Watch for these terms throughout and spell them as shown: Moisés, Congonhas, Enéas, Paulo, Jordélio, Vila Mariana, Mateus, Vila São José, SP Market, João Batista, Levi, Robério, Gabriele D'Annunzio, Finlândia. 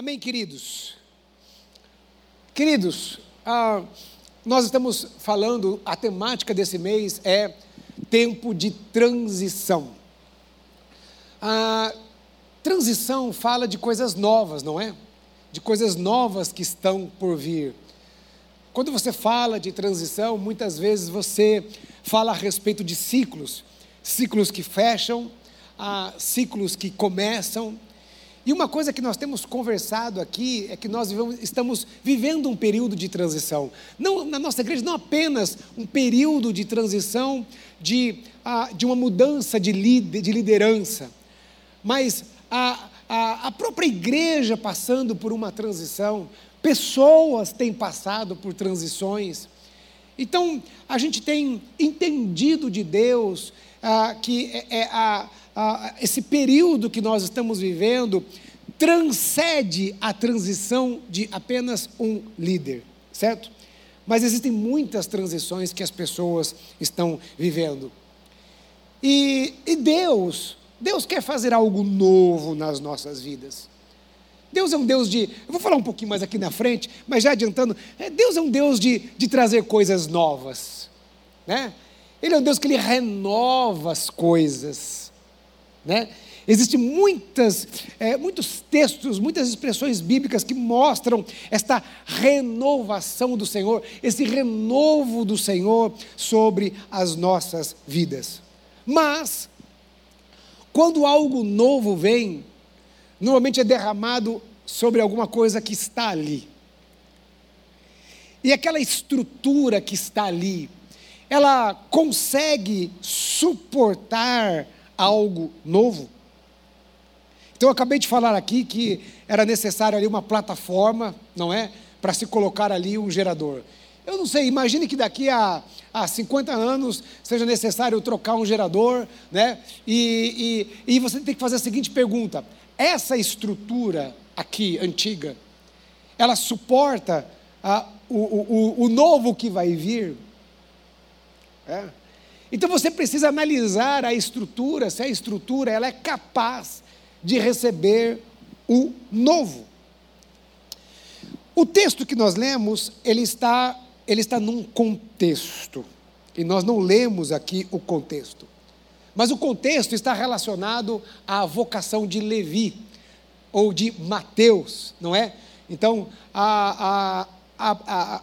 Amém, queridos? Queridos, nós estamos falando, a temática desse mês é tempo de transição. A transição fala de coisas novas, não é? De coisas novas que estão por vir. Quando você fala de transição, muitas vezes você fala a respeito de ciclos, ciclos que fecham, ciclos que começam. E uma coisa que nós temos conversado aqui é que nós estamos vivendo um período de transição. Não, na nossa igreja, não apenas um período de transição de uma mudança de liderança, mas a própria igreja passando por uma transição, pessoas têm passado por transições. Então, a gente tem entendido de Deus que esse período que nós estamos vivendo transcende a transição de apenas um líder, certo? Mas existem muitas transições que as pessoas estão vivendo. E Deus quer fazer algo novo nas nossas vidas. Deus é um Deus de, eu vou falar um pouquinho mais aqui na frente, mas já adiantando, Deus é um Deus de trazer coisas novas, né? Ele é um Deus que ele renova as coisas, né? Existem muitos textos, muitas expressões bíblicas que mostram esta renovação do Senhor, esse renovo do Senhor sobre as nossas vidas. Mas, quando algo novo vem, normalmente é derramado sobre alguma coisa que está ali. E aquela estrutura que está ali, ela consegue suportar algo novo? Então eu acabei de falar aqui que era necessário ali uma plataforma, não é? Para se colocar ali um gerador. Eu não sei, imagine que daqui a 50 anos seja necessário trocar um gerador, né? E você tem que fazer a seguinte pergunta: essa estrutura aqui, antiga, ela suporta o novo que vai vir? É. Então você precisa analisar a estrutura, se a estrutura ela é capaz de receber o novo. O texto que nós lemos, ele está num contexto, e nós não lemos aqui o contexto. Mas o contexto está relacionado à vocação de Levi, ou de Mateus, não é? Então,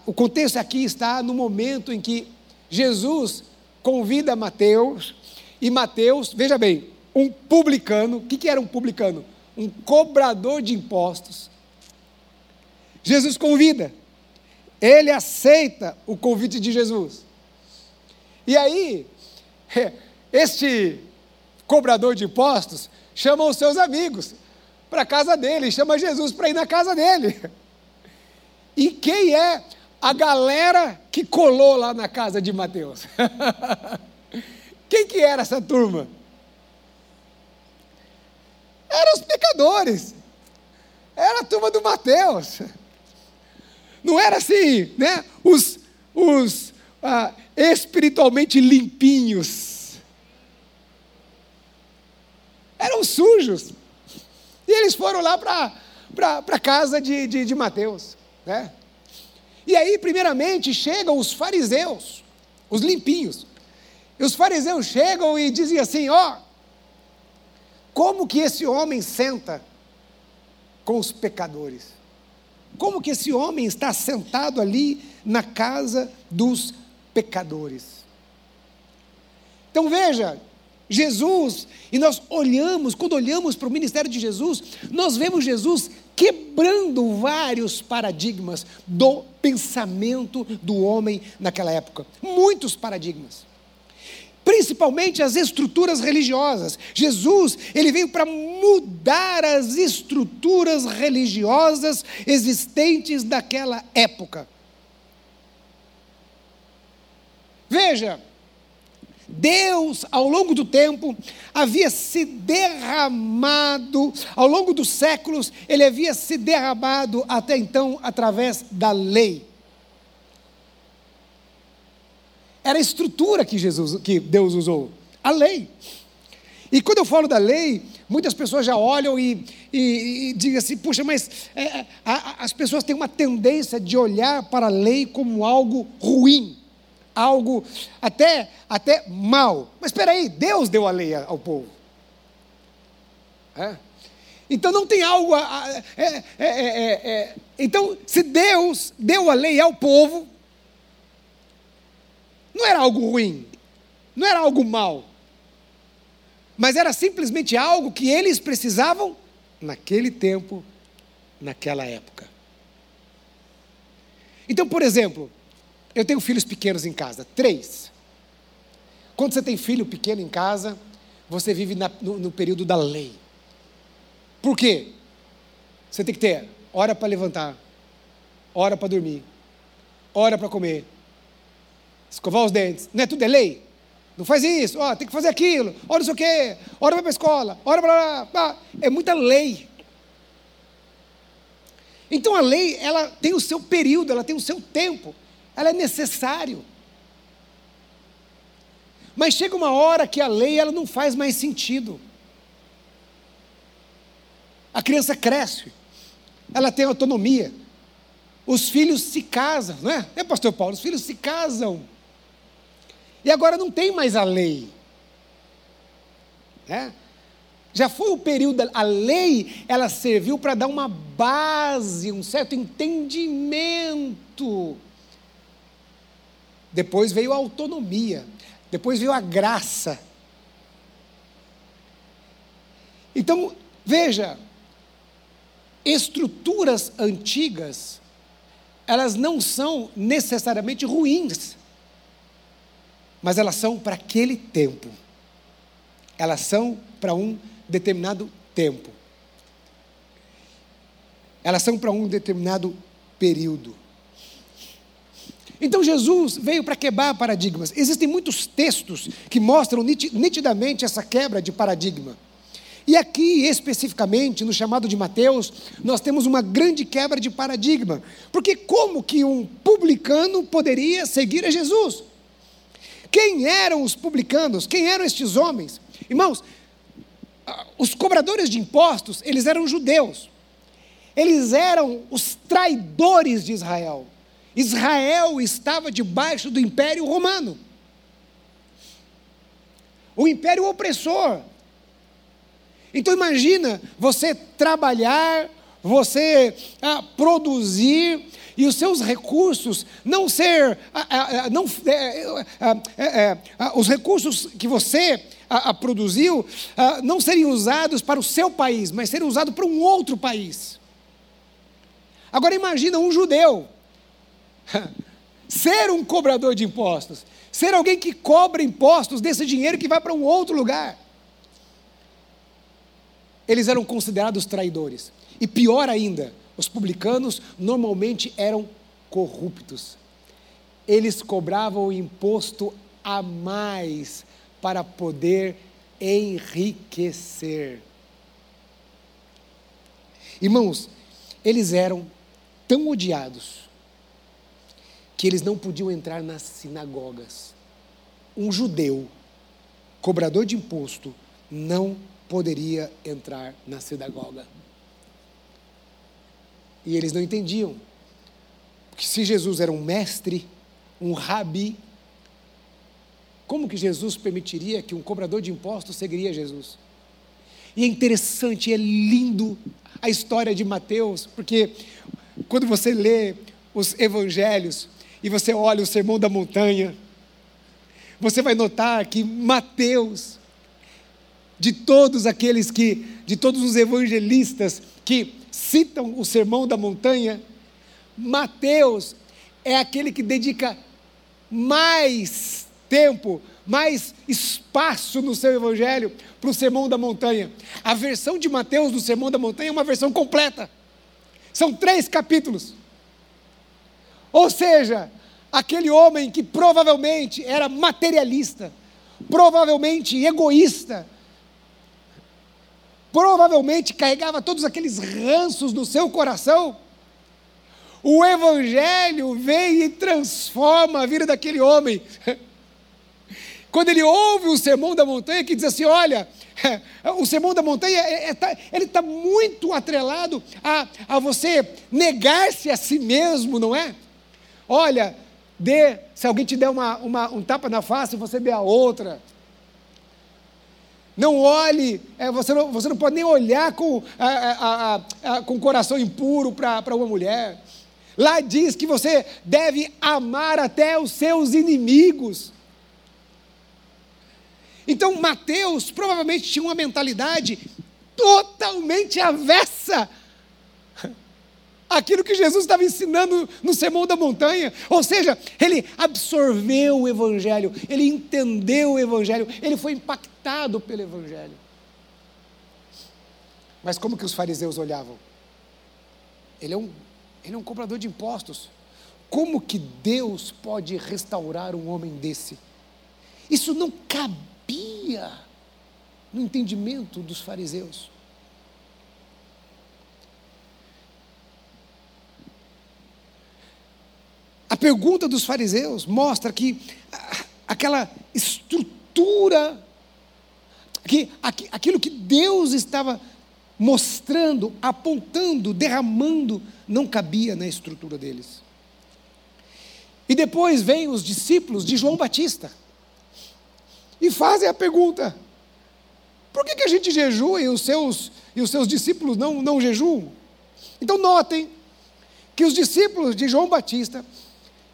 o contexto aqui está no momento em que Jesus convida Mateus, e Mateus, veja bem, um publicano, o que era um publicano? Um cobrador de impostos. Jesus convida, ele aceita o convite de Jesus. E aí, este cobrador de impostos chama os seus amigos para a casa dele, chama Jesus para ir na casa dele. E quem é a galera que colou lá na casa de Mateus? Quem que era essa turma? Eram os pecadores, era a turma do Mateus. Não era assim, né? Os espiritualmente limpinhos. Eram sujos, e eles foram lá para a casa de Mateus, né? E aí primeiramente chegam os fariseus, os limpinhos, e os fariseus chegam e dizem assim: como que esse homem senta com os pecadores? Como que esse homem está sentado ali na casa dos pecadores? Então veja, Jesus, e nós olhamos, quando olhamos para o ministério de Jesus, nós vemos Jesus quebrando vários paradigmas do pensamento do homem naquela época, muitos paradigmas, principalmente as estruturas religiosas. Jesus, ele veio para mudar as estruturas religiosas existentes daquela época. Veja, Deus, ao longo do tempo, havia se derramado, ao longo dos séculos, ele havia se derramado até então através da lei. Era a estrutura que Deus usou, a lei. E quando eu falo da lei, Muitas pessoas já olham e dizem assim, puxa, mas as pessoas têm uma tendência de olhar para a lei como algo ruim, algo até mal. Mas espera aí, Deus deu a lei ao povo. Então não tem algo... Então, se Deus deu a lei ao povo, não era algo ruim, não era algo mal, mas era simplesmente algo que eles precisavam naquele tempo, naquela época. Então, por exemplo, eu tenho filhos pequenos em casa, 3. Quando você tem filho pequeno em casa, você vive no período da lei. Por quê? Você tem que ter hora para levantar, hora para dormir, hora para comer, escovar os dentes. Não é tudo é lei? Não faz isso, tem que fazer aquilo, não sei o quê, hora vai para a escola, hora blá, blá. É muita lei. Então a lei, ela tem o seu período, ela tem o seu tempo, ela é necessário. Mas chega uma hora que a lei, ela não faz mais sentido. A criança cresce, ela tem autonomia, os filhos se casam, não é? É, pastor Paulo, os filhos se casam. E agora não tem mais a lei. Né? Já foi o período, a lei, ela serviu para dar uma base, um certo entendimento. Depois veio a autonomia, depois veio a graça. Então, veja, estruturas antigas, elas não são necessariamente ruins, mas elas são para aquele tempo, elas são para um determinado tempo, elas são para um determinado período. Então Jesus veio para quebrar paradigmas. Existem muitos textos que mostram nitidamente essa quebra de paradigma, e aqui especificamente no chamado de Mateus, nós temos uma grande quebra de paradigma, porque como que um publicano poderia seguir a Jesus? Quem eram os publicanos? Quem eram estes homens? Irmãos, os cobradores de impostos, eles eram judeus. Eles eram os traidores de Israel. Israel estava debaixo do Império Romano. O Império opressor. Então imagina você trabalhar, você produzir, e os seus recursos não ser, os recursos que você produziu não serem usados para o seu país, mas serem usados para um outro país. Agora imagina um judeu ser um cobrador de impostos, ser alguém que cobra impostos desse dinheiro que vai para um outro lugar. Eles eram considerados traidores, e pior ainda, os publicanos normalmente eram corruptos. Eles cobravam imposto a mais para poder enriquecer. Irmãos, eles eram tão odiados que eles não podiam entrar nas sinagogas. Um judeu, cobrador de imposto, não poderia entrar na sinagoga. E eles não entendiam, porque se Jesus era um mestre, um rabi, como que Jesus permitiria que um cobrador de impostos seguiria Jesus? E é interessante, é lindo a história de Mateus, porque quando você lê os evangelhos e você olha o Sermão da Montanha, você vai notar que Mateus, de todos os evangelistas que citam o Sermão da Montanha, Mateus é aquele que dedica mais tempo, mais espaço no seu evangelho para o Sermão da Montanha. A versão de Mateus do Sermão da Montanha é uma versão completa, são 3 capítulos, ou seja, aquele homem que provavelmente era materialista, provavelmente egoísta, provavelmente carregava todos aqueles ranços no seu coração, o evangelho vem e transforma a vida daquele homem, Quando ele ouve o Sermão da Montanha, que diz assim, olha, o Sermão da Montanha, ele está muito atrelado a você negar-se a si mesmo, não é? Olha, se alguém te der um tapa na face, você dê a outra. Não olhe, você não pode nem olhar com o coração impuro para uma mulher. Lá diz que você deve amar até os seus inimigos. Então Mateus provavelmente tinha uma mentalidade totalmente avessa àquilo que Jesus estava ensinando no Sermão da Montanha. Ou seja, ele absorveu o Evangelho, ele entendeu o Evangelho, ele foi impactado pelo Evangelho. Mas como que os fariseus olhavam? Ele é um cobrador de impostos. Como que Deus pode restaurar um homem desse? Isso não cabia no entendimento dos fariseus. A pergunta dos fariseus mostra que aquela estrutura, que aquilo que Deus estava mostrando, apontando, derramando, não cabia na estrutura deles. E depois vêm os discípulos de João Batista e fazem a pergunta: por que a gente jejua e os seus discípulos não jejuam? Então notem que os discípulos de João Batista,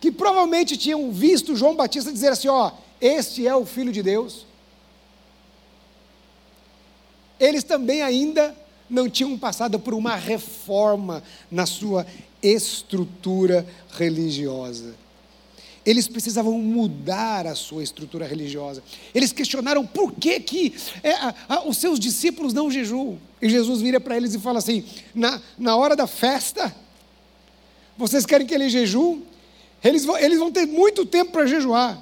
que provavelmente tinham visto João Batista dizer assim, este é o Filho de Deus, eles também ainda não tinham passado por uma reforma na sua estrutura religiosa. Eles precisavam mudar a sua estrutura religiosa. Eles questionaram por que os seus discípulos não jejuam. E Jesus vira para eles e fala assim, na hora da festa, vocês querem que eles jejuem? Eles vão ter muito tempo para jejuar.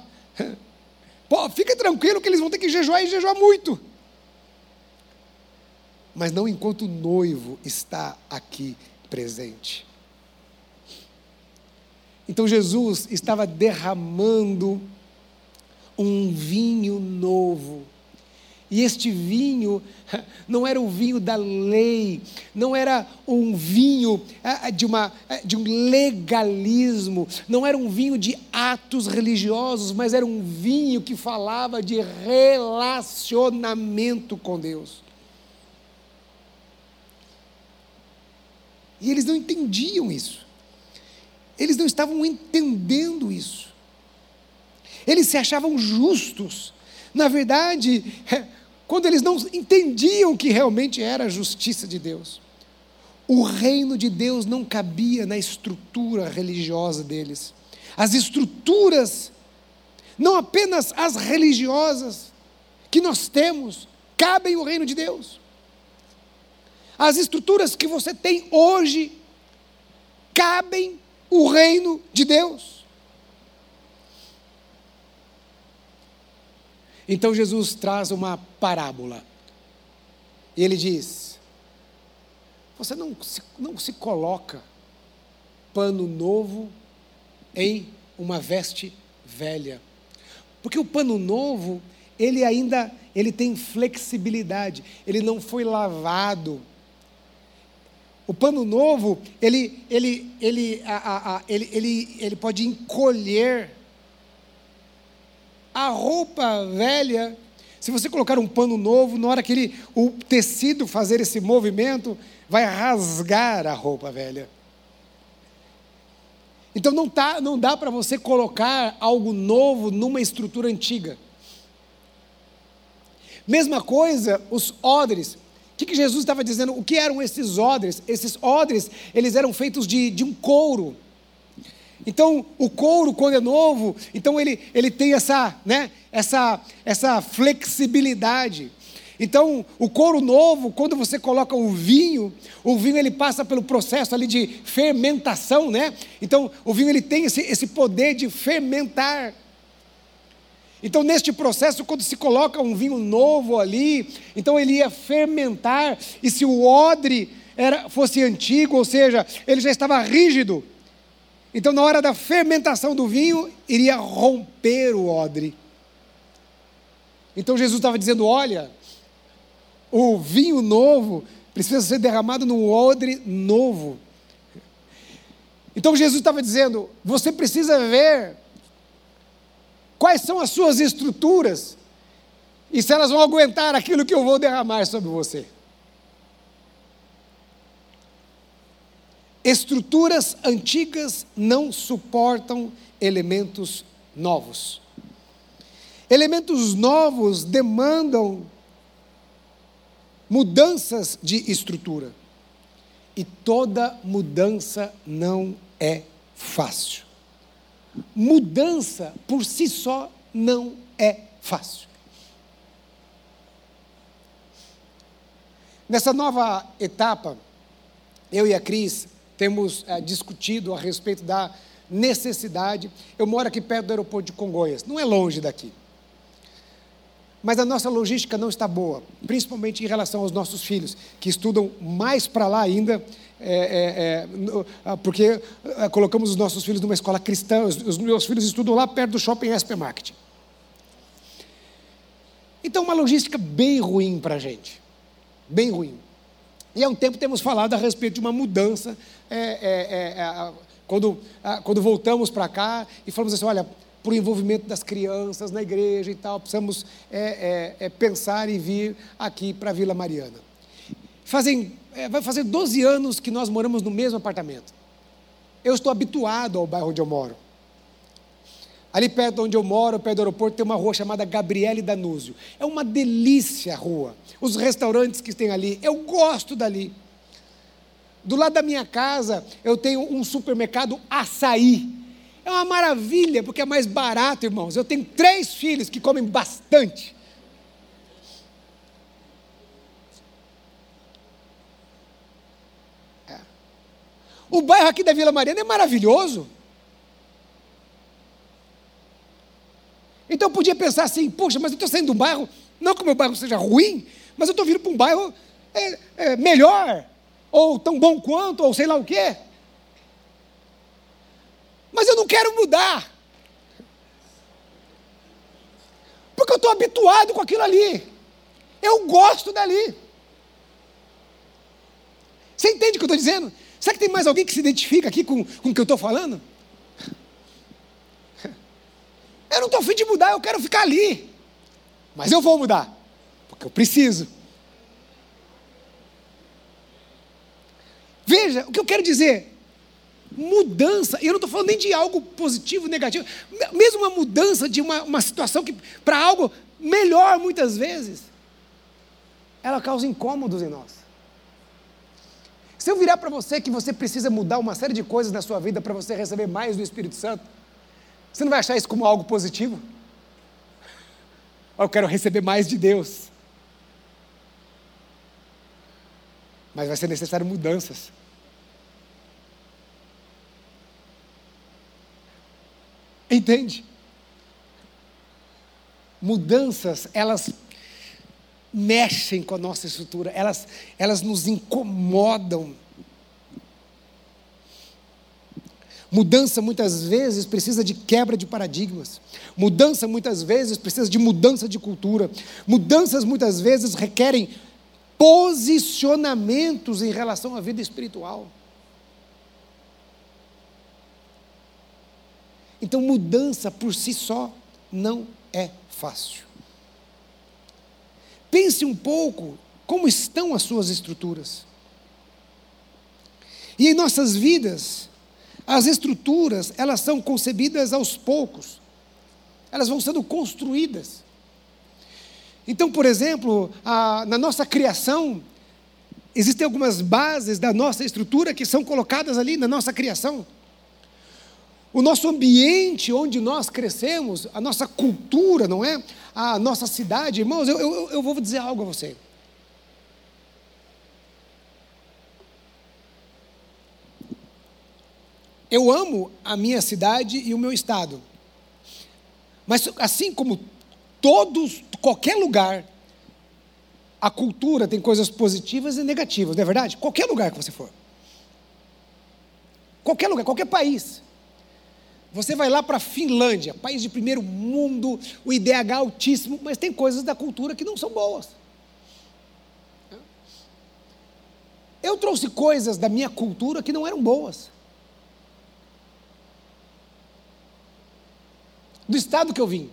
Pô, fica tranquilo que eles vão ter que jejuar e jejuar muito. Mas não enquanto o noivo está aqui presente. Então Jesus estava derramando um vinho novo. E este vinho não era o vinho da lei, não era um vinho de um legalismo, não era um vinho de atos religiosos, mas era um vinho que falava de relacionamento com Deus. E eles não entendiam isso. Eles não estavam entendendo isso. Eles se achavam justos. Na verdade, quando eles não entendiam que realmente era a justiça de Deus, o reino de Deus não cabia na estrutura religiosa deles. As estruturas, não apenas as religiosas que nós temos, cabem o reino de Deus. As estruturas que você tem hoje cabem o reino de Deus. Então Jesus traz uma parábola. E ele diz, você não se coloca pano novo em uma veste velha. Porque o pano novo, ele tem flexibilidade. Ele não foi lavado. O pano novo, ele pode encolher. A roupa velha, se você colocar um pano novo, na hora que o tecido fazer esse movimento, vai rasgar a roupa velha. Então não dá para você colocar algo novo numa estrutura antiga. Mesma coisa, os odres. O que Jesus estava dizendo? O que eram esses odres? Esses odres, eles eram feitos de um couro. Então, o couro, quando é novo, então ele tem essa flexibilidade. Então, o couro novo, quando você coloca o vinho ele passa pelo processo ali de fermentação, né? Então, o vinho ele tem esse poder de fermentar. Então, neste processo, quando se coloca um vinho novo ali, então ele ia fermentar, e se o odre fosse antigo, ou seja, ele já estava rígido, então na hora da fermentação do vinho, iria romper o odre. Então Jesus estava dizendo, olha, o vinho novo precisa ser derramado num odre novo. Então Jesus estava dizendo, você precisa ver quais são as suas estruturas e se elas vão aguentar aquilo que eu vou derramar sobre você. Estruturas antigas não suportam elementos novos. Elementos novos demandam mudanças de estrutura. E toda mudança não é fácil. Mudança por si só não é fácil. Nessa nova etapa, eu e a Cris temos discutido a respeito da necessidade. Eu moro aqui perto do aeroporto de Congonhas, não é longe daqui. Mas a nossa logística não está boa, principalmente em relação aos nossos filhos, que estudam mais para lá ainda, porque colocamos os nossos filhos numa escola cristã, os meus filhos estudam lá perto do shopping SP Market. Então, uma logística bem ruim para a gente, bem ruim. E há um tempo temos falado a respeito de uma mudança, quando voltamos para cá e falamos assim, olha, para o envolvimento das crianças na igreja e tal, precisamos pensar em vir aqui para a Vila Mariana. Vai fazer 12 anos que nós moramos no mesmo apartamento. Eu estou habituado ao bairro onde eu moro. Ali perto de onde eu moro, perto do aeroporto, tem uma rua chamada Gabriele D'Annunzio. É uma delícia a rua. Os restaurantes que tem ali, eu gosto dali. Do lado da minha casa, eu tenho um supermercado Açaí. É uma maravilha, porque é mais barato, irmãos. Eu tenho 3 filhos que comem bastante. O bairro aqui da Vila Mariana é maravilhoso. Então eu podia pensar assim, poxa, mas eu estou saindo de um bairro, não que o meu bairro seja ruim, mas eu estou vindo para um bairro melhor, ou tão bom quanto, ou sei lá o quê. Mas eu não quero mudar, porque eu estou habituado com aquilo ali, eu gosto dali. Você entende o que eu estou dizendo? Será que tem mais alguém que se identifica aqui com o que eu estou falando? Eu não estou a fim de mudar, eu quero ficar ali, mas eu vou mudar, porque eu preciso. Veja, o que eu quero dizer... Mudança, e eu não estou falando nem de algo positivo, negativo, mesmo uma mudança de uma situação que para algo melhor muitas vezes, ela causa incômodos em nós. Se eu virar para você que você precisa mudar uma série de coisas na sua vida para você receber mais do Espírito Santo, você não vai achar isso como algo positivo? Eu quero receber mais de Deus. Mas vai ser necessário mudanças. Entende? Mudanças, elas mexem com a nossa estrutura, elas nos incomodam. Mudança, muitas vezes, precisa de quebra de paradigmas. Mudança, muitas vezes, precisa de mudança de cultura. Mudanças, muitas vezes, requerem posicionamentos em relação à vida espiritual. Então, mudança por si só não é fácil. Pense um pouco como estão as suas estruturas. E em nossas vidas, as estruturas, elas são concebidas aos poucos. Elas vão sendo construídas. Então, por exemplo, na nossa criação, existem algumas bases da nossa estrutura que são colocadas ali na nossa criação. O nosso ambiente onde nós crescemos, a nossa cultura, não é? A nossa cidade, irmãos, eu vou dizer algo a você. Eu amo a minha cidade e o meu estado. Mas assim como qualquer lugar, a cultura tem coisas positivas e negativas, não é verdade? Qualquer lugar que você for. Qualquer lugar, qualquer país. Você vai lá para a Finlândia, país de primeiro mundo, o IDH altíssimo, mas tem coisas da cultura que não são boas. Eu trouxe coisas da minha cultura que não eram boas. Do estado que eu vim.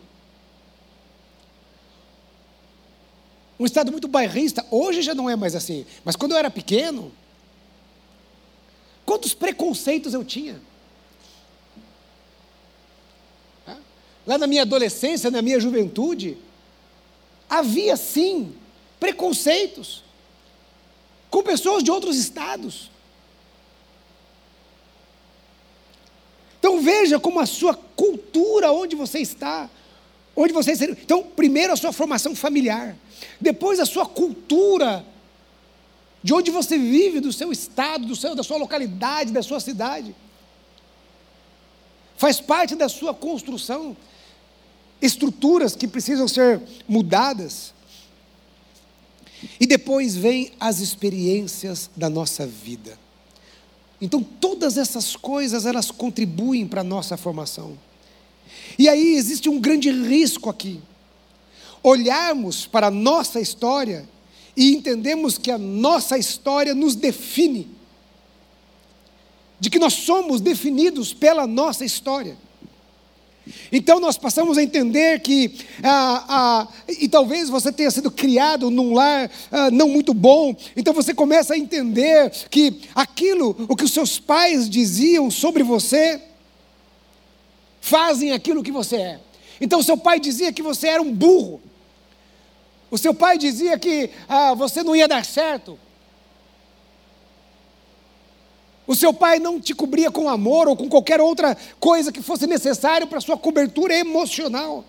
Um estado muito bairrista, hoje já não é mais assim, mas quando eu era pequeno, quantos preconceitos eu tinha? Lá na minha adolescência, na minha juventude, havia sim preconceitos com pessoas de outros estados. Então veja como a sua cultura, onde você está, onde você... Então, primeiro a sua formação familiar, depois a sua cultura, de onde você vive, do seu estado, da sua localidade, da sua cidade. Faz parte da sua construção. Estruturas que precisam ser mudadas. E depois vem as experiências da nossa vida. Então todas essas coisas, elas contribuem para a nossa formação. E aí existe um grande risco aqui. Olharmos para a nossa história e entendemos que a nossa história nos define. De que nós somos definidos pela nossa história. Então nós passamos a entender que, e talvez você tenha sido criado num lar não muito bom, então você começa a entender que aquilo, o que os seus pais diziam sobre você, fazem aquilo que você é. Então seu pai dizia que você era um burro, o seu pai dizia que você não ia dar certo, o seu pai não te cobria com amor ou com qualquer outra coisa que fosse necessário para a sua cobertura emocional.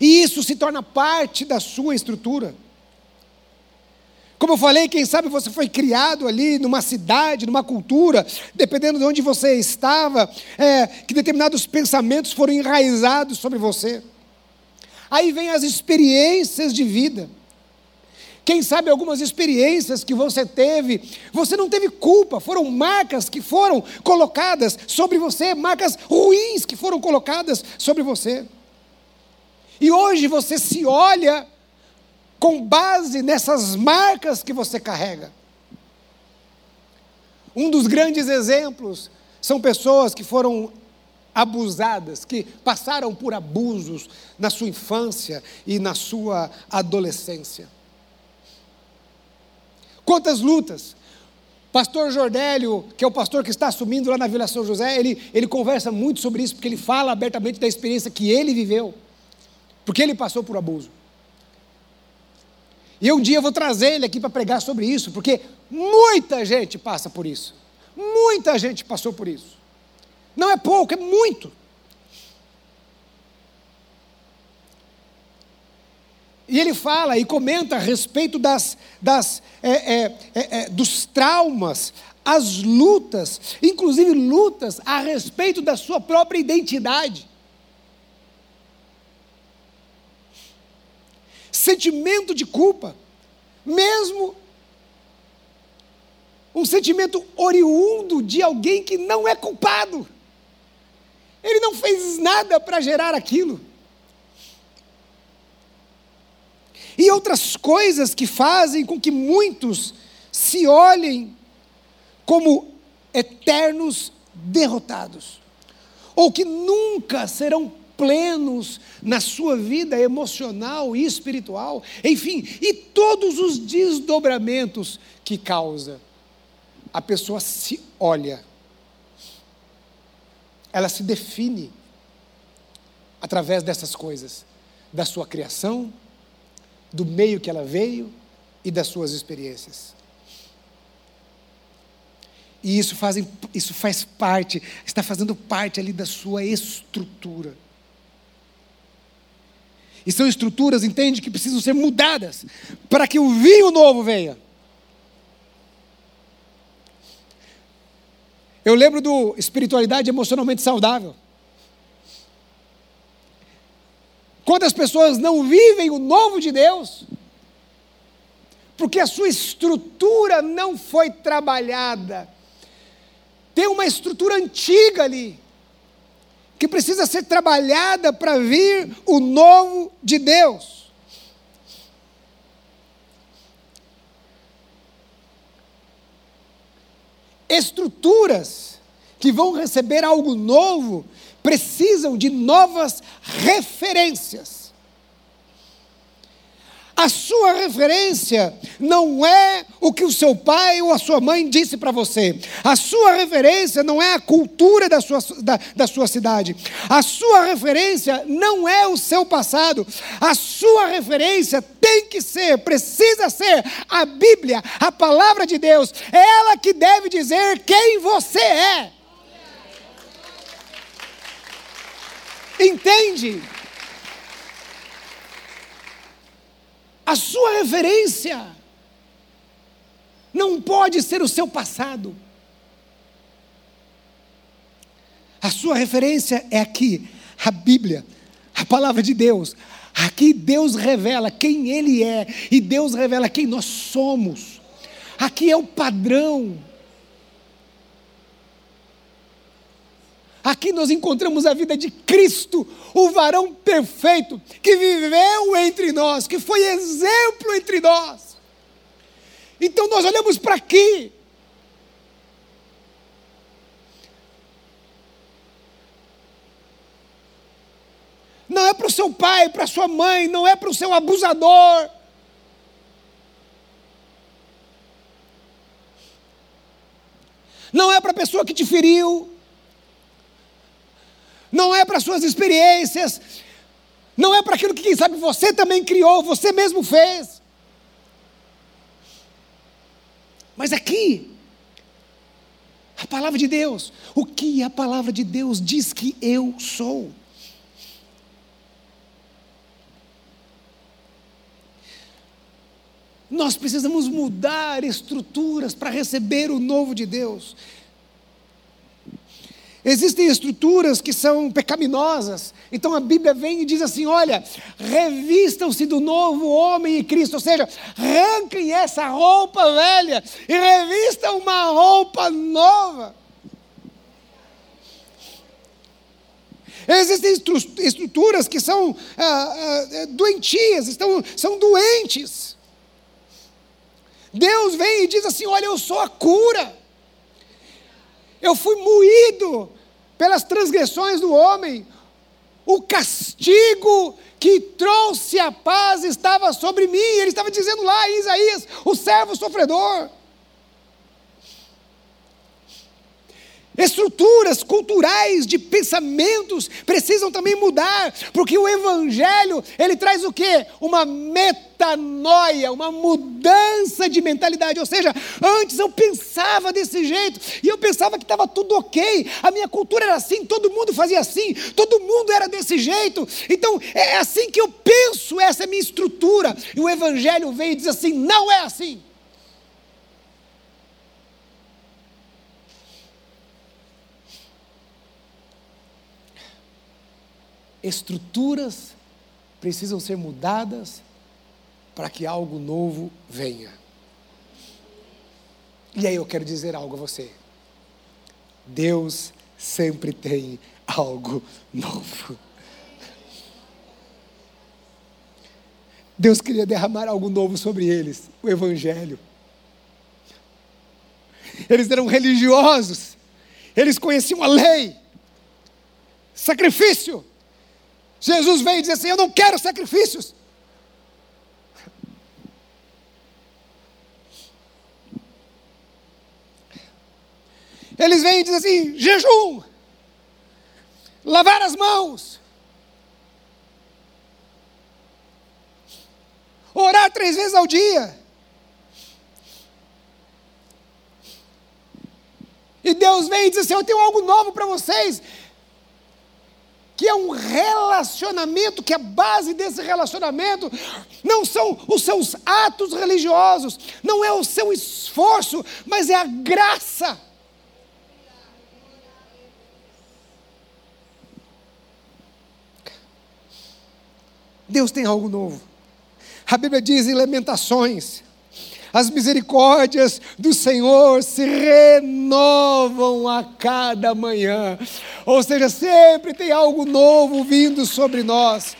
E isso se torna parte da sua estrutura. Como eu falei, quem sabe você foi criado ali numa cidade, numa cultura, dependendo de onde você estava, que determinados pensamentos foram enraizados sobre você. Aí vem as experiências de vida. Quem sabe algumas experiências que você teve, você não teve culpa, foram marcas que foram colocadas sobre você, marcas ruins que foram colocadas sobre você. E hoje você se olha com base nessas marcas que você carrega. Um dos grandes exemplos são pessoas que foram abusadas, que passaram por abusos na sua infância e na sua adolescência. Quantas lutas, pastor Jordélio, que é o pastor que está assumindo lá na Vila São José, ele conversa muito sobre isso, porque ele fala abertamente da experiência que ele viveu, porque ele passou por abuso, e um dia eu vou trazer ele aqui para pregar sobre isso, porque muita gente passa por isso, muita gente passou por isso, não é pouco, é muito. E ele fala e comenta a respeito dos traumas, as lutas, inclusive lutas a respeito da sua própria identidade. Sentimento de culpa, mesmo um sentimento oriundo de alguém que não é culpado. Ele não fez nada para gerar aquilo. E outras coisas que fazem com que muitos se olhem como eternos derrotados, ou que nunca serão plenos na sua vida emocional e espiritual, enfim, e todos os desdobramentos que causa. A pessoa se olha, ela se define através dessas coisas, da sua criação, do meio que ela veio e das suas experiências. E está fazendo parte ali da sua estrutura. E são estruturas, entende, que precisam ser mudadas para que o vinho novo venha. Eu lembro do Espiritualidade Emocionalmente Saudável. Quantas pessoas não vivem o novo de Deus? Porque a sua estrutura não foi trabalhada. tem uma estrutura antiga ali, que precisa ser trabalhada para vir o novo de Deus. Estruturas que vão receber algo novo precisam de novas referências. A sua referência não é o que o seu pai ou a sua mãe disse para você. A sua referência não é a cultura da sua cidade. A sua referência não é o seu passado. A sua referência tem que ser, precisa ser a Bíblia, a palavra de Deus. Ela que deve dizer quem você é. Entende? A sua referência não pode ser o seu passado. A sua referência é aqui, a Bíblia, a palavra de Deus. Aqui Deus revela quem Ele é e Deus revela quem nós somos. Aqui é o padrão. Aqui nós encontramos a vida de Cristo, o varão perfeito, que viveu entre nós, que foi exemplo entre nós. Então nós olhamos para aqui. Não é para o seu pai, para a sua mãe, não é para o seu abusador. Não é para a pessoa que te feriu. Não é para suas experiências, não é para aquilo que, quem sabe, você também criou, você mesmo fez. Mas aqui, a palavra de Deus, o que a palavra de Deus diz que eu sou. Nós precisamos mudar estruturas para receber o novo de Deus. Existem estruturas que são pecaminosas, então a Bíblia vem e diz assim, olha, revistam-se do novo homem em Cristo, ou seja, arranquem essa roupa velha e revistam uma roupa nova. Existem estruturas que são doentias, são doentes. Deus vem e diz assim, olha, eu sou a cura. Eu fui moído pelas transgressões do homem. O castigo que trouxe a paz estava sobre mim. Ele estava dizendo lá em Isaías, o servo sofredor. Estruturas culturais de pensamentos precisam também mudar, porque o Evangelho, ele traz o quê? Uma metanoia, uma mudança de mentalidade, ou seja, antes eu pensava desse jeito, e eu pensava que estava tudo ok, a minha cultura era assim, todo mundo fazia assim, todo mundo era desse jeito, então é assim que eu penso, essa é a minha estrutura, e o Evangelho veio e diz assim, não é assim. Estruturas precisam ser mudadas para que algo novo venha. E aí eu quero dizer algo a você. Deus sempre tem algo novo. Deus queria derramar algo novo sobre eles, o Evangelho. Eles eram religiosos, eles conheciam a lei, sacrifício. Jesus veio e disse assim, eu não quero sacrifícios. Eles vêm e dizem assim, jejum, lavar as mãos, orar 3 vezes ao dia. E Deus vem e diz assim, eu tenho algo novo para vocês, que é um relacionamento, que a base desse relacionamento não são os seus atos religiosos, não é o seu esforço, mas é a graça. Deus tem algo novo. A Bíblia diz em Lamentações, As misericórdias do Senhor se renovam a cada manhã. Ou seja, sempre tem algo novo vindo sobre nós.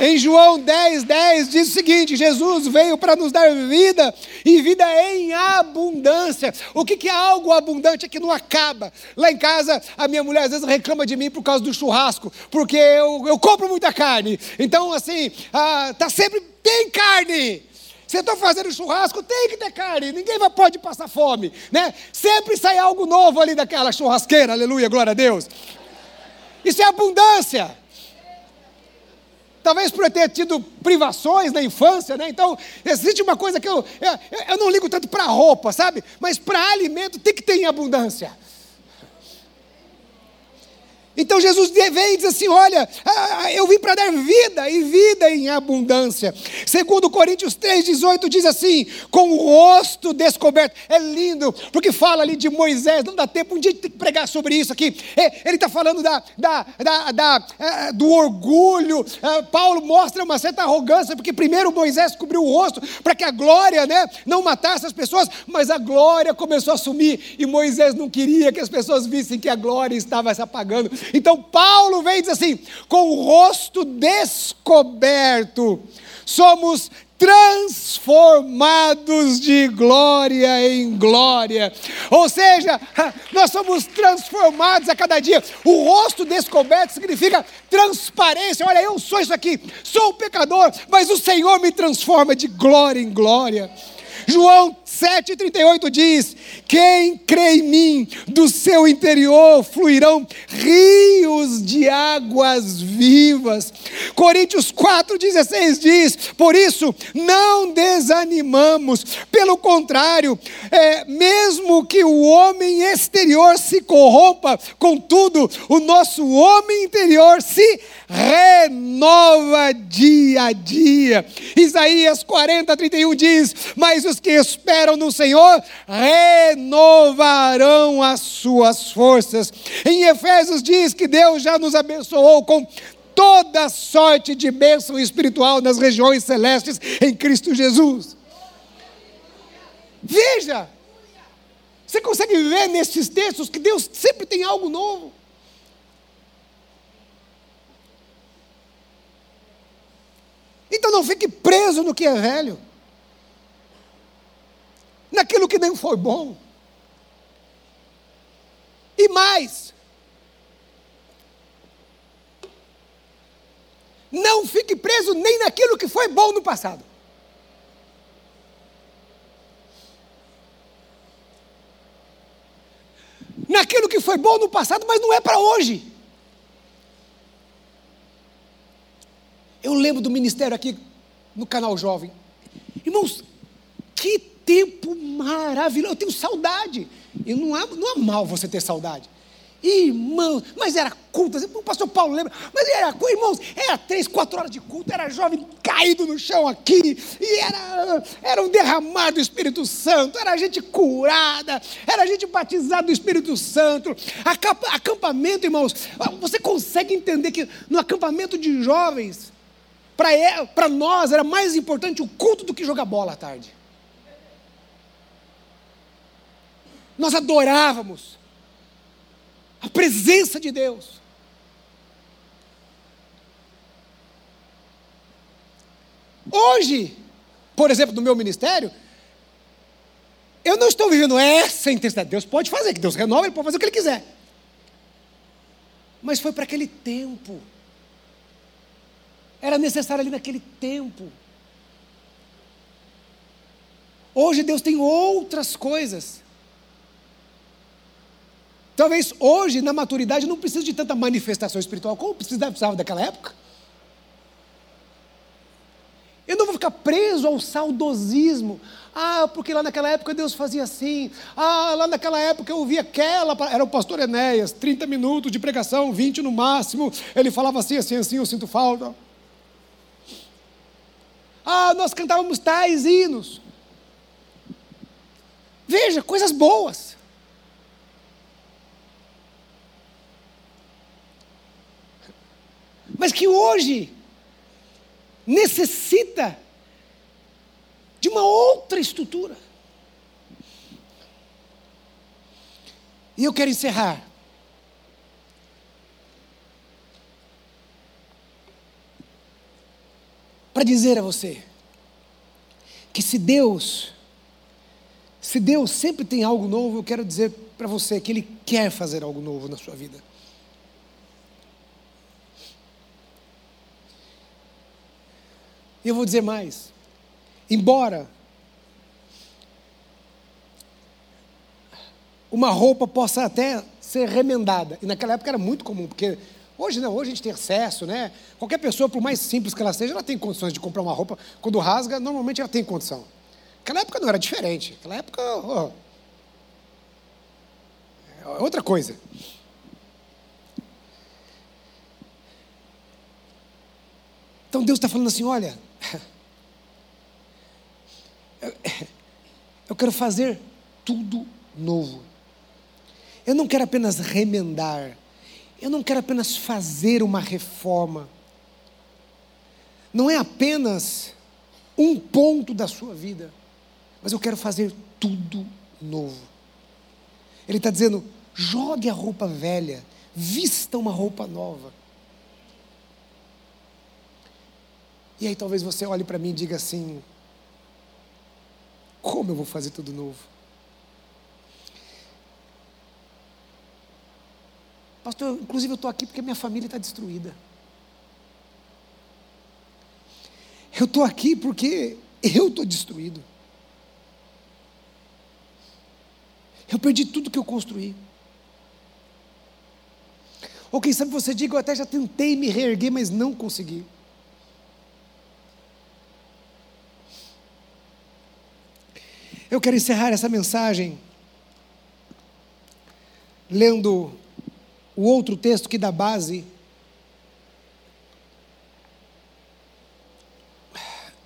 Em João 10:10 diz o seguinte: Jesus veio para nos dar vida e vida em abundância. O que é algo abundante? É que não acaba. Lá em casa, a minha mulher às vezes reclama de mim por causa do churrasco, porque eu compro muita carne. Então, assim, tá sempre tem carne. Se eu estou fazendo churrasco, tem que ter carne. Ninguém pode passar fome, né? Sempre sai algo novo ali daquela churrasqueira. Aleluia, glória a Deus. Isso é abundância. Talvez por eu ter tido privações na infância, né? Então, existe uma coisa que eu não ligo tanto para roupa, sabe? Mas para alimento tem que ter em abundância. Então Jesus vem e diz assim: olha, eu vim para dar vida e vida em abundância. Segundo Coríntios 3:18 diz assim: com o rosto descoberto. É lindo, porque fala ali de Moisés. Não dá tempo, um dia tem que pregar sobre isso aqui. Ele está falando do orgulho. Paulo mostra uma certa arrogância, porque primeiro Moisés cobriu o rosto para que a glória, né, não matasse as pessoas, mas a glória começou a sumir e Moisés não queria que as pessoas vissem que a glória estava se apagando. Então Paulo vem e diz assim: com o rosto descoberto, somos transformados de glória em glória. Ou seja, nós somos transformados a cada dia. O rosto descoberto significa transparência. Olha, eu sou isso aqui, sou um pecador, mas o Senhor me transforma de glória em glória. João 7:38 diz: quem crê em mim, do seu interior fluirão rios de águas vivas. Coríntios 4:16 diz: por isso não desanimamos, pelo contrário, mesmo que o homem exterior se corrompa, contudo, o nosso homem interior se renova dia a dia. Isaías 40:31 diz: mas os que esperam no Senhor renovarão as suas forças. Em Efésios diz que Deus já nos abençoou com toda sorte de bênção espiritual nas regiões celestes em Cristo Jesus. Veja, você consegue ver nesses textos que Deus sempre tem algo novo. Então não fique preso no que é velho, naquilo que nem foi bom. E mais, não fique preso nem naquilo que foi bom no passado. Naquilo que foi bom no passado, mas não é para hoje. Eu lembro do ministério aqui no Canal Jovem. Irmãos, que tempo maravilhoso. Eu tenho saudade. E não é mal você ter saudade. Irmãos, mas era culto. O pastor Paulo lembra. Mas era culto, irmãos. Era 3, 4 horas de culto. Era jovem caído no chão aqui. E era um derramar do Espírito Santo. Era gente curada. Era gente batizada do Espírito Santo. Acampamento, irmãos. Você consegue entender que no acampamento de jovens, para nós era mais importante o culto do que jogar bola à tarde. Nós adorávamos a presença de Deus. Hoje, por exemplo, no meu ministério, eu não estou vivendo essa intensidade. Deus pode fazer, que Deus renova, Ele pode fazer o que Ele quiser. Mas foi para aquele tempo. Era necessário ali naquele tempo. Hoje Deus tem outras coisas. Talvez hoje, na maturidade, não precise de tanta manifestação espiritual como precisava daquela época. Eu não vou ficar preso ao saudosismo. Porque lá naquela época Deus fazia assim. Lá naquela época eu ouvia aquela... Era o pastor Enéas, 30 minutos de pregação, 20 no máximo. Ele falava assim, assim, assim, eu sinto falta. Nós cantávamos tais hinos. Veja, coisas boas. Mas que hoje necessita de uma outra estrutura. E eu quero encerrar para dizer a você que se Deus sempre tem algo novo, eu quero dizer para você que Ele quer fazer algo novo na sua vida. E eu vou dizer mais, embora uma roupa possa até ser remendada, e naquela época era muito comum, porque hoje não, hoje a gente tem acesso, né? Qualquer pessoa, por mais simples que ela seja, ela tem condições de comprar uma roupa, quando rasga, normalmente ela tem condição. Naquela época não era diferente, naquela época é outra coisa. Então Deus está falando assim, olha, eu quero fazer tudo novo. Eu não quero apenas remendar, eu não quero apenas fazer uma reforma. Não é apenas um ponto da sua vida, mas eu quero fazer tudo novo. Ele está dizendo, jogue a roupa velha, vista uma roupa nova. E aí talvez você olhe para mim e diga assim, como eu vou fazer tudo novo? Pastor, inclusive eu estou aqui porque minha família está destruída. Eu estou aqui porque eu estou destruído. Eu perdi tudo que eu construí. Ou quem sabe você diga, eu até já tentei me reerguer, mas não consegui. Eu quero encerrar essa mensagem lendo o outro texto que dá base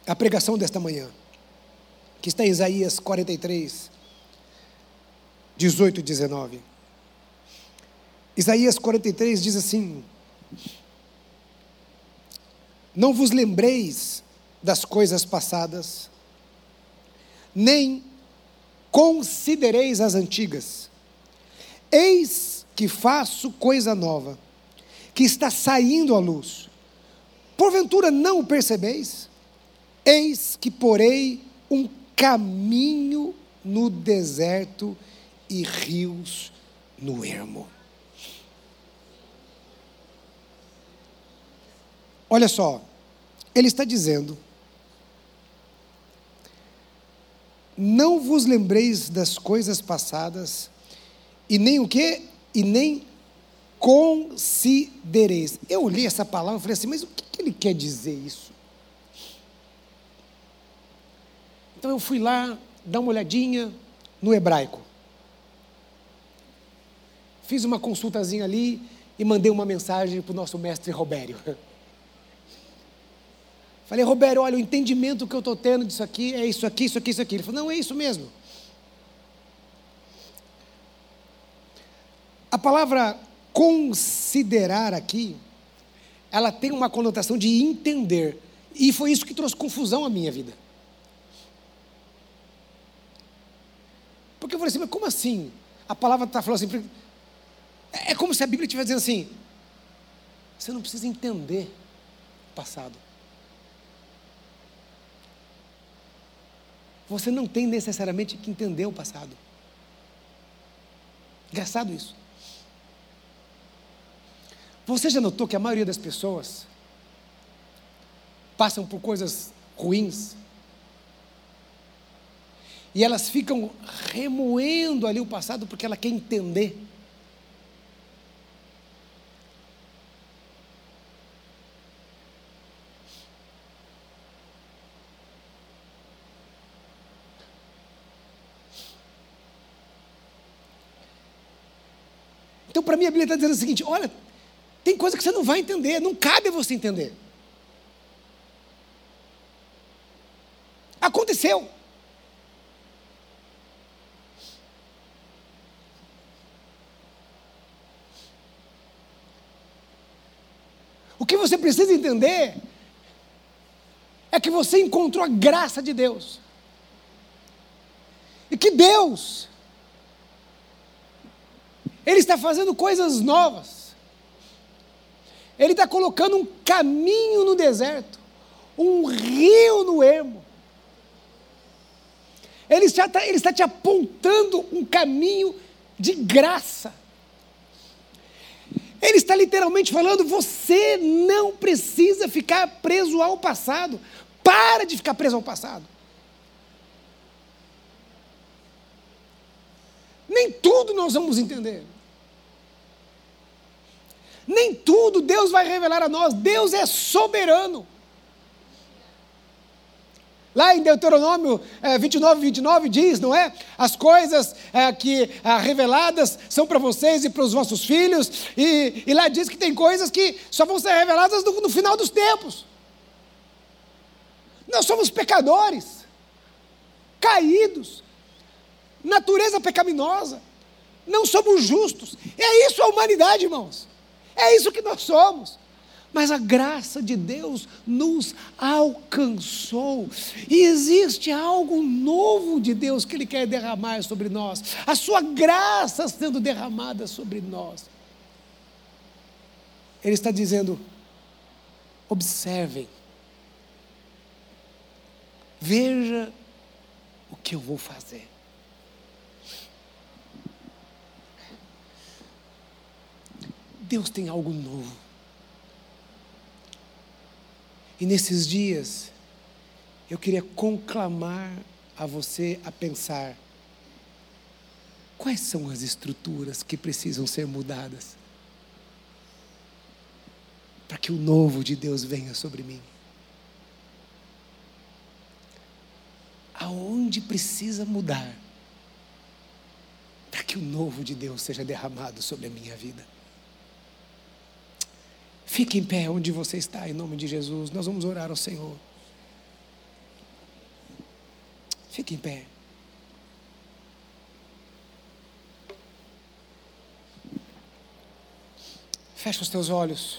à pregação desta manhã, que está em Isaías 43, 18 e 19. Isaías 43 diz assim, não vos lembreis das coisas passadas, nem considereis as antigas, eis que faço coisa nova, que está saindo à luz, porventura não o percebeis? Eis que porei um caminho no deserto e rios no ermo. Olha só, ele está dizendo, não vos lembreis das coisas passadas, e nem o quê? E nem considereis. Eu olhei essa palavra e falei assim, mas o que ele quer dizer isso? Então eu fui lá, dar uma olhadinha no hebraico. Fiz uma consultazinha ali e mandei uma mensagem para o nosso mestre Robério. Falei, Robério, olha, o entendimento que eu estou tendo disso aqui, é isso aqui, isso aqui, isso aqui. Ele falou, não, é isso mesmo. A palavra considerar aqui, ela tem uma conotação de entender. E foi isso que trouxe confusão à minha vida. Porque eu falei assim, mas como assim? A palavra está falando assim, é como se a Bíblia estivesse dizendo assim, você não precisa entender o passado. Você não tem necessariamente que entender o passado. Engraçado isso. Você já notou que a maioria das pessoas passam por coisas ruins e elas ficam remoendo ali o passado porque ela quer entender? Então, para mim, a Bíblia está dizendo o seguinte, olha, tem coisa que você não vai entender, não cabe a você entender. Aconteceu. O que você precisa entender é que você encontrou a graça de Deus. que Deus, Ele está fazendo coisas novas, Ele está colocando um caminho no deserto, um rio no ermo, Ele está te apontando um caminho de graça. Ele está literalmente falando, você não precisa ficar preso ao passado, para de ficar preso ao passado. Nem tudo nós vamos entender, nem tudo Deus vai revelar a nós, Deus é soberano. Lá em Deuteronômio 29:29 diz, não é? As coisas reveladas são para vocês e para os vossos filhos, e lá diz que tem coisas que só vão ser reveladas no final dos tempos. Nós somos pecadores, caídos, natureza pecaminosa, não somos justos. É isso a humanidade, irmãos, é isso que nós somos. Mas a graça de Deus nos alcançou, e existe algo novo de Deus que Ele quer derramar sobre nós, a sua graça sendo derramada sobre nós. Ele está dizendo, observem, veja o que eu vou fazer. Deus tem algo novo. E nesses dias, eu queria conclamar a você a pensar, quais são as estruturas que precisam ser mudadas para que o novo de Deus venha sobre mim? Aonde precisa mudar para que o novo de Deus seja derramado sobre a minha vida? Fique em pé onde você está, em nome de Jesus. Nós vamos orar ao Senhor. Fique em pé. Fecha os teus olhos.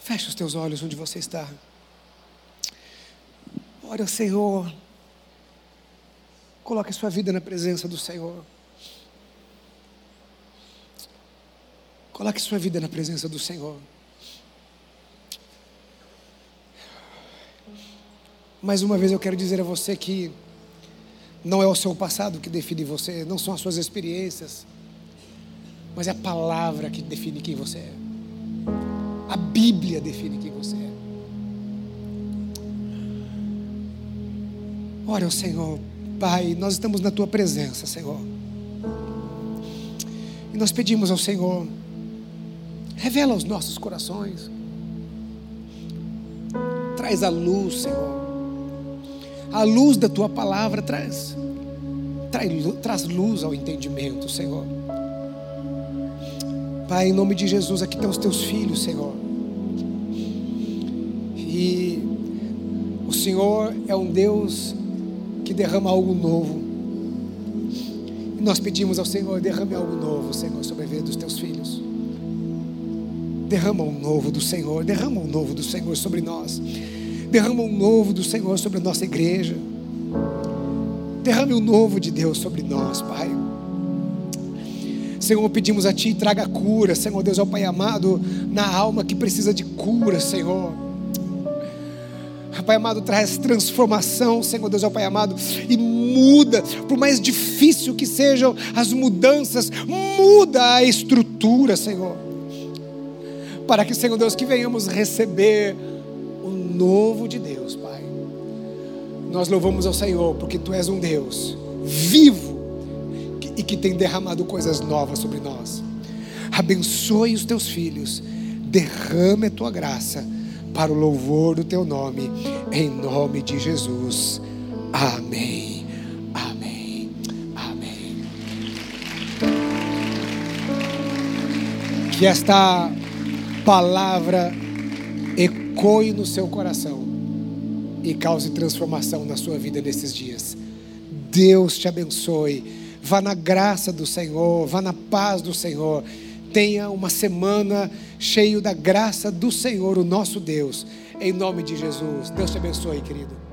Fecha os teus olhos onde você está. Ore ao Senhor. Coloque a sua vida na presença do Senhor. Coloque sua vida na presença do Senhor. Mais uma vez eu quero dizer a você que não é o seu passado que define você, não são as suas experiências, mas é a palavra que define quem você é. A Bíblia define quem você é. Ora ao Senhor. Pai, nós estamos na Tua presença, Senhor. E nós pedimos ao Senhor, revela os nossos corações, traz a luz, Senhor, a luz da Tua palavra, traz luz ao entendimento, Senhor. Pai, em nome de Jesus, aqui estão os Teus filhos, Senhor, e o Senhor é um Deus que derrama algo novo, e nós pedimos ao Senhor, derrame algo novo, Senhor, sobre a vida dos Teus filhos. Derrama o novo do Senhor, derrama o novo do Senhor sobre nós, derrama o novo do Senhor sobre a nossa igreja, derrame o novo de Deus sobre nós, Pai. Senhor, pedimos a Ti, traga cura, Senhor Deus, ao Pai amado, na alma que precisa de cura, Senhor. Pai amado, traz transformação, Senhor Deus, ao Pai amado, e muda, por mais difícil que sejam as mudanças, muda a estrutura, Senhor, para que, Senhor Deus, que venhamos receber o novo de Deus, Pai. Nós louvamos ao Senhor, porque Tu és um Deus vivo e que tem derramado coisas novas sobre nós. Abençoe os Teus filhos, derrame a Tua graça para o louvor do Teu nome, em nome de Jesus. Amém. Amém. Que esta palavra ecoe no seu coração e cause transformação na sua vida nesses dias. Deus te abençoe. Vá na graça do Senhor, vá na paz do Senhor. Tenha uma semana cheia da graça do Senhor, o nosso Deus. Em nome de Jesus. Deus te abençoe, querido.